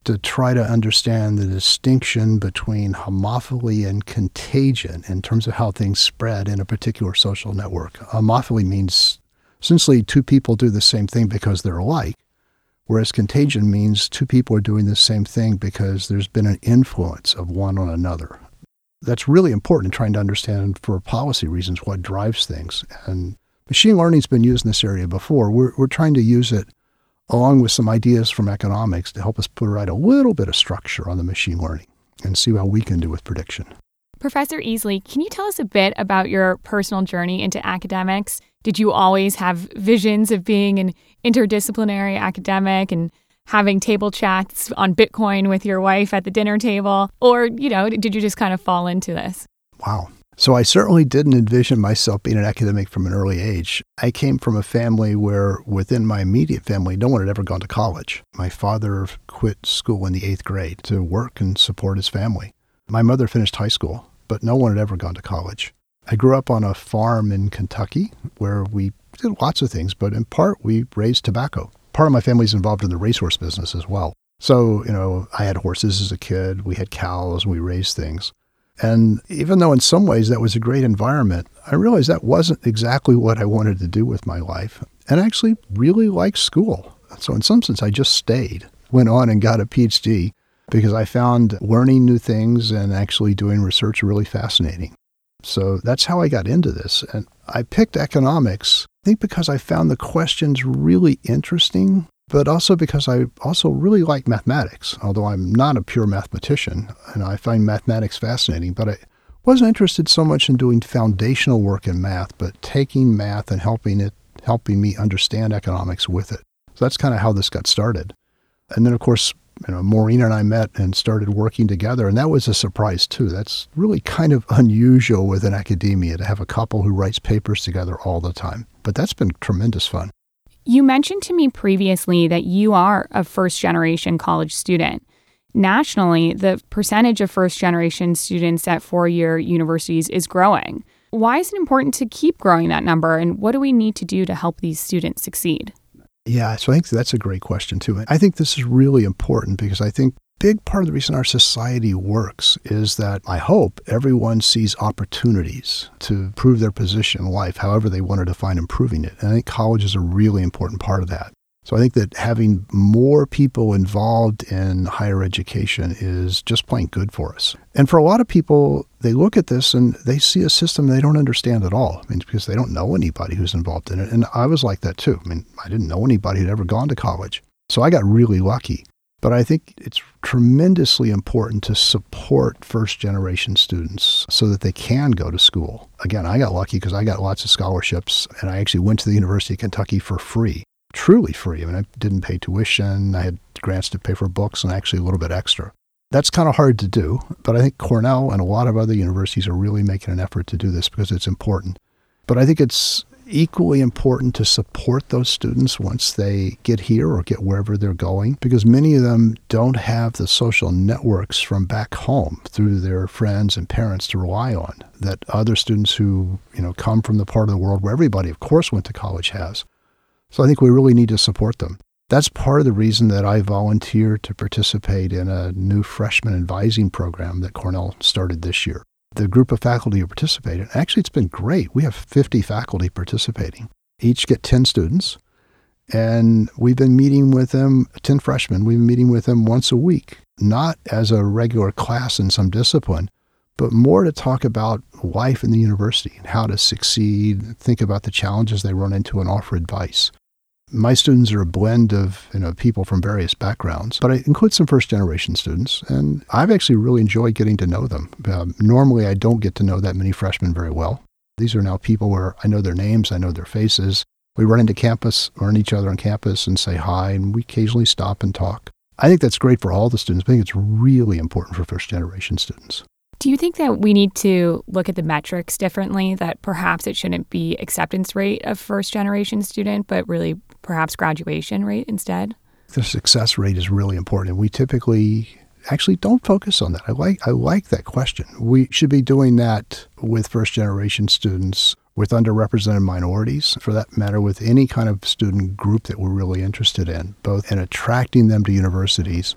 to try to understand the distinction between homophily and contagion in terms of how things spread in a particular social network. Homophily means essentially, two people do the same thing because they're alike, whereas contagion means two people are doing the same thing because there's been an influence of one on another. That's really important in trying to understand, for policy reasons, what drives things. And machine learning's been used in this area before. We're trying to use it along with some ideas from economics to help us provide a little bit of structure on the machine learning and see what we can do with prediction. Professor Easley, can you tell us a bit about your personal journey into academics? Did you always have visions of being an interdisciplinary academic and having table chats on Bitcoin with your wife at the dinner table? Or, did you just kind of fall into this? Wow. So I certainly didn't envision myself being an academic from an early age. I came from a family where, within my immediate family, no one had ever gone to college. My father quit school in the 8th grade to work and support his family. My mother finished high school, but no one had ever gone to college. I grew up on a farm in Kentucky where we did lots of things, but in part we raised tobacco. Part of my family's involved in the racehorse business as well. So, I had horses as a kid, we had cows, we raised things. And even though in some ways that was a great environment, I realized that wasn't exactly what I wanted to do with my life. And I actually really liked school. So in some sense, I just stayed, went on and got a PhD because I found learning new things and actually doing research really fascinating. So that's how I got into this. And I picked economics, I think, because I found the questions really interesting, but also because I also really like mathematics, although I'm not a pure mathematician, and I find mathematics fascinating. But I wasn't interested so much in doing foundational work in math, but taking math and helping me understand economics with it. So that's kind of how this got started. And then, of course, Maureen and I met and started working together, and that was a surprise too. That's really kind of unusual within academia to have a couple who writes papers together all the time. But that's been tremendous fun. You mentioned to me previously that you are a first-generation college student. Nationally, the percentage of first-generation students at four-year universities is growing. Why is it important to keep growing that number, and what do we need to do to help these students succeed? Yeah, so I think that's a great question, too. I think this is really important because I think a big part of the reason our society works is that I hope everyone sees opportunities to improve their position in life, however they want to define improving it. And I think college is a really important part of that. So I think that having more people involved in higher education is just plain good for us. And for a lot of people, they look at this and they see a system they don't understand at all. I mean, because they don't know anybody who's involved in it. And I was like that too. I mean, I didn't know anybody who'd ever gone to college. So I got really lucky. But I think it's tremendously important to support first-generation students so that they can go to school. Again, I got lucky because I got lots of scholarships, and I actually went to the University of Kentucky for free. Truly free. I mean, I didn't pay tuition. I had grants to pay for books and actually a little bit extra. That's kind of hard to do, but I think Cornell and a lot of other universities are really making an effort to do this because it's important. But I think it's equally important to support those students once they get here or get wherever they're going, because many of them don't have the social networks from back home through their friends and parents to rely on that other students who, come from the part of the world where everybody, of course, went to college has. So I think we really need to support them. That's part of the reason that I volunteered to participate in a new freshman advising program that Cornell started this year. The group of faculty who participated, actually it's been great. We have 50 faculty participating. Each get 10 students. And we've been meeting with them, 10 freshmen, we've been meeting with them once a week, not as a regular class in some discipline, but more to talk about life in the university and how to succeed, think about the challenges they run into and offer advice. My students are a blend of people from various backgrounds, but I include some first-generation students, and I've actually really enjoyed getting to know them. Normally, I don't get to know that many freshmen very well. These are now people where I know their names, I know their faces. We run into campus, learn each other on campus and say hi, and we occasionally stop and talk. I think that's great for all the students, but I think it's really important for first-generation students. Do you think that we need to look at the metrics differently, that perhaps it shouldn't be acceptance rate of first-generation student, but really perhaps graduation rate instead? The success rate is really important, and we typically actually don't focus on that. I like that question. We should be doing that with first-generation students, with underrepresented minorities, for that matter, with any kind of student group that we're really interested in, both in attracting them to universities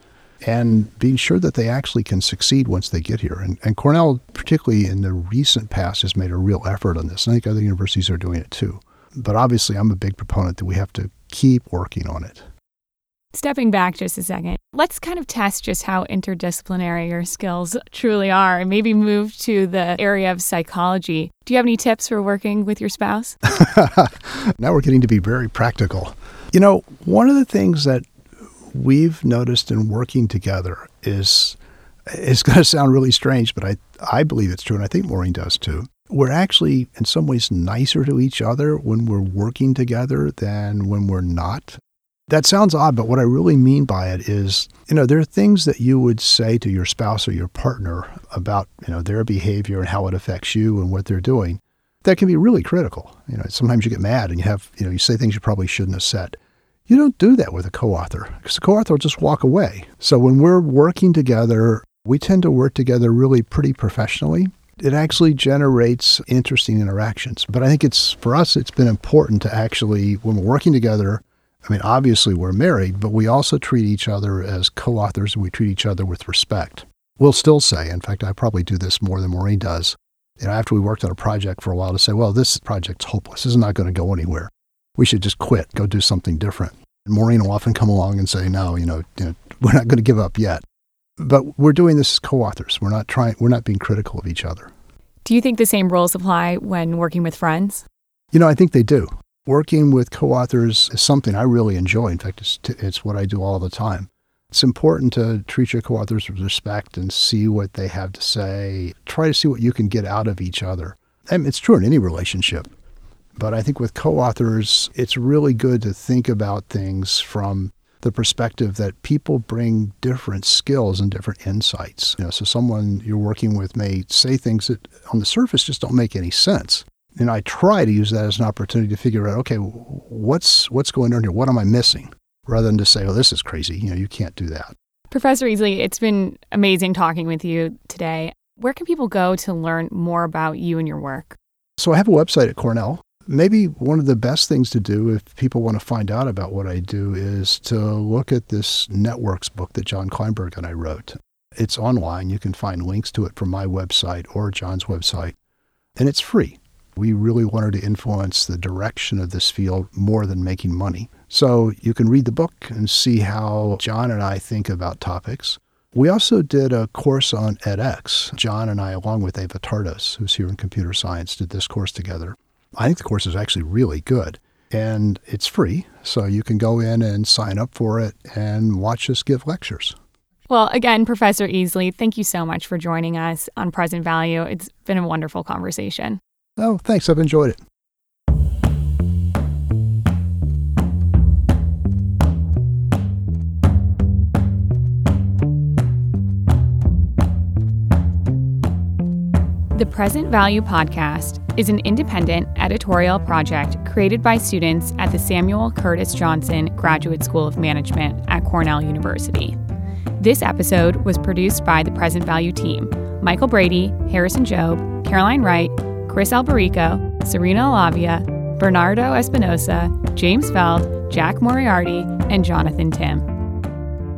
and being sure that they actually can succeed once they get here. And Cornell, particularly in the recent past, has made a real effort on this. And I think other universities are doing it too. But obviously, I'm a big proponent that we have to keep working on it. Stepping back just a second, let's kind of test just how interdisciplinary your skills truly are and maybe move to the area of psychology. Do you have any tips for working with your spouse? Now we're getting to be very practical. One of the things that we've noticed in working together is, it's going to sound really strange, but I believe it's true, and I think Maureen does too. We're actually, in some ways, nicer to each other when we're working together than when we're not. That sounds odd, but what I really mean by it is, there are things that you would say to your spouse or your partner about, their behavior and how it affects you and what they're doing that can be really critical. Sometimes you get mad and you have, you say things you probably shouldn't have said. You don't do that with a co-author because the co-author will just walk away. So when we're working together, we tend to work together really pretty professionally. It actually generates interesting interactions. But I think for us, it's been important to actually, when we're working together, I mean, obviously we're married, but we also treat each other as co-authors and we treat each other with respect. We'll still say, in fact, I probably do this more than Maureen does, after we worked on a project for a while to say, well, this project's hopeless. This is not going to go anywhere. We should just quit, go do something different. And Maureen will often come along and say, no, we're not going to give up yet. But we're doing this as co-authors. We're not being critical of each other. Do you think the same rules apply when working with friends? I think they do. Working with co-authors is something I really enjoy. In fact, it's what I do all the time. It's important to treat your co-authors with respect and see what they have to say. Try to see what you can get out of each other. And it's true in any relationship. But I think with co-authors, it's really good to think about things from the perspective that people bring different skills and different insights. So someone you're working with may say things that on the surface just don't make any sense. And I try to use that as an opportunity to figure out, okay, what's going on here? What am I missing? Rather than to say, oh, this is crazy. You can't do that. Professor Easley, it's been amazing talking with you today. Where can people go to learn more about you and your work? So I have a website at Cornell. Maybe one of the best things to do if people want to find out about what I do is to look at this Networks book that John Kleinberg and I wrote. It's online. You can find links to it from my website or John's website, and it's free. We really wanted to influence the direction of this field more than making money. So you can read the book and see how John and I think about topics. We also did a course on edX. John and I, along with Eva Tardos, who's here in computer science, did this course together. I think the course is actually really good, and it's free. So you can go in and sign up for it and watch us give lectures. Well, again, Professor Easley, thank you so much for joining us on Present Value. It's been a wonderful conversation. Oh, thanks. I've enjoyed it. The Present Value Podcast is an independent editorial project created by students at the Samuel Curtis Johnson Graduate School of Management at Cornell University. This episode was produced by the Present Value team, Michael Brady, Harrison Jobe, Caroline Wright, Chris Albarico, Serena Olavia, Bernardo Espinosa, James Feld, Jack Moriarty, and Jonathan Tim.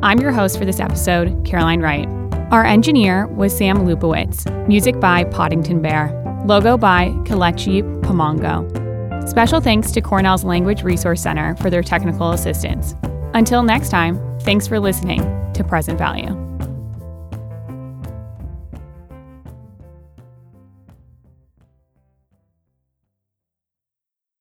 I'm your host for this episode, Caroline Wright. Our engineer was Sam Lupowitz, music by Poddington Bear, logo by Kelechi Pomango. Special thanks to Cornell's Language Resource Center for their technical assistance. Until next time, thanks for listening to Present Value.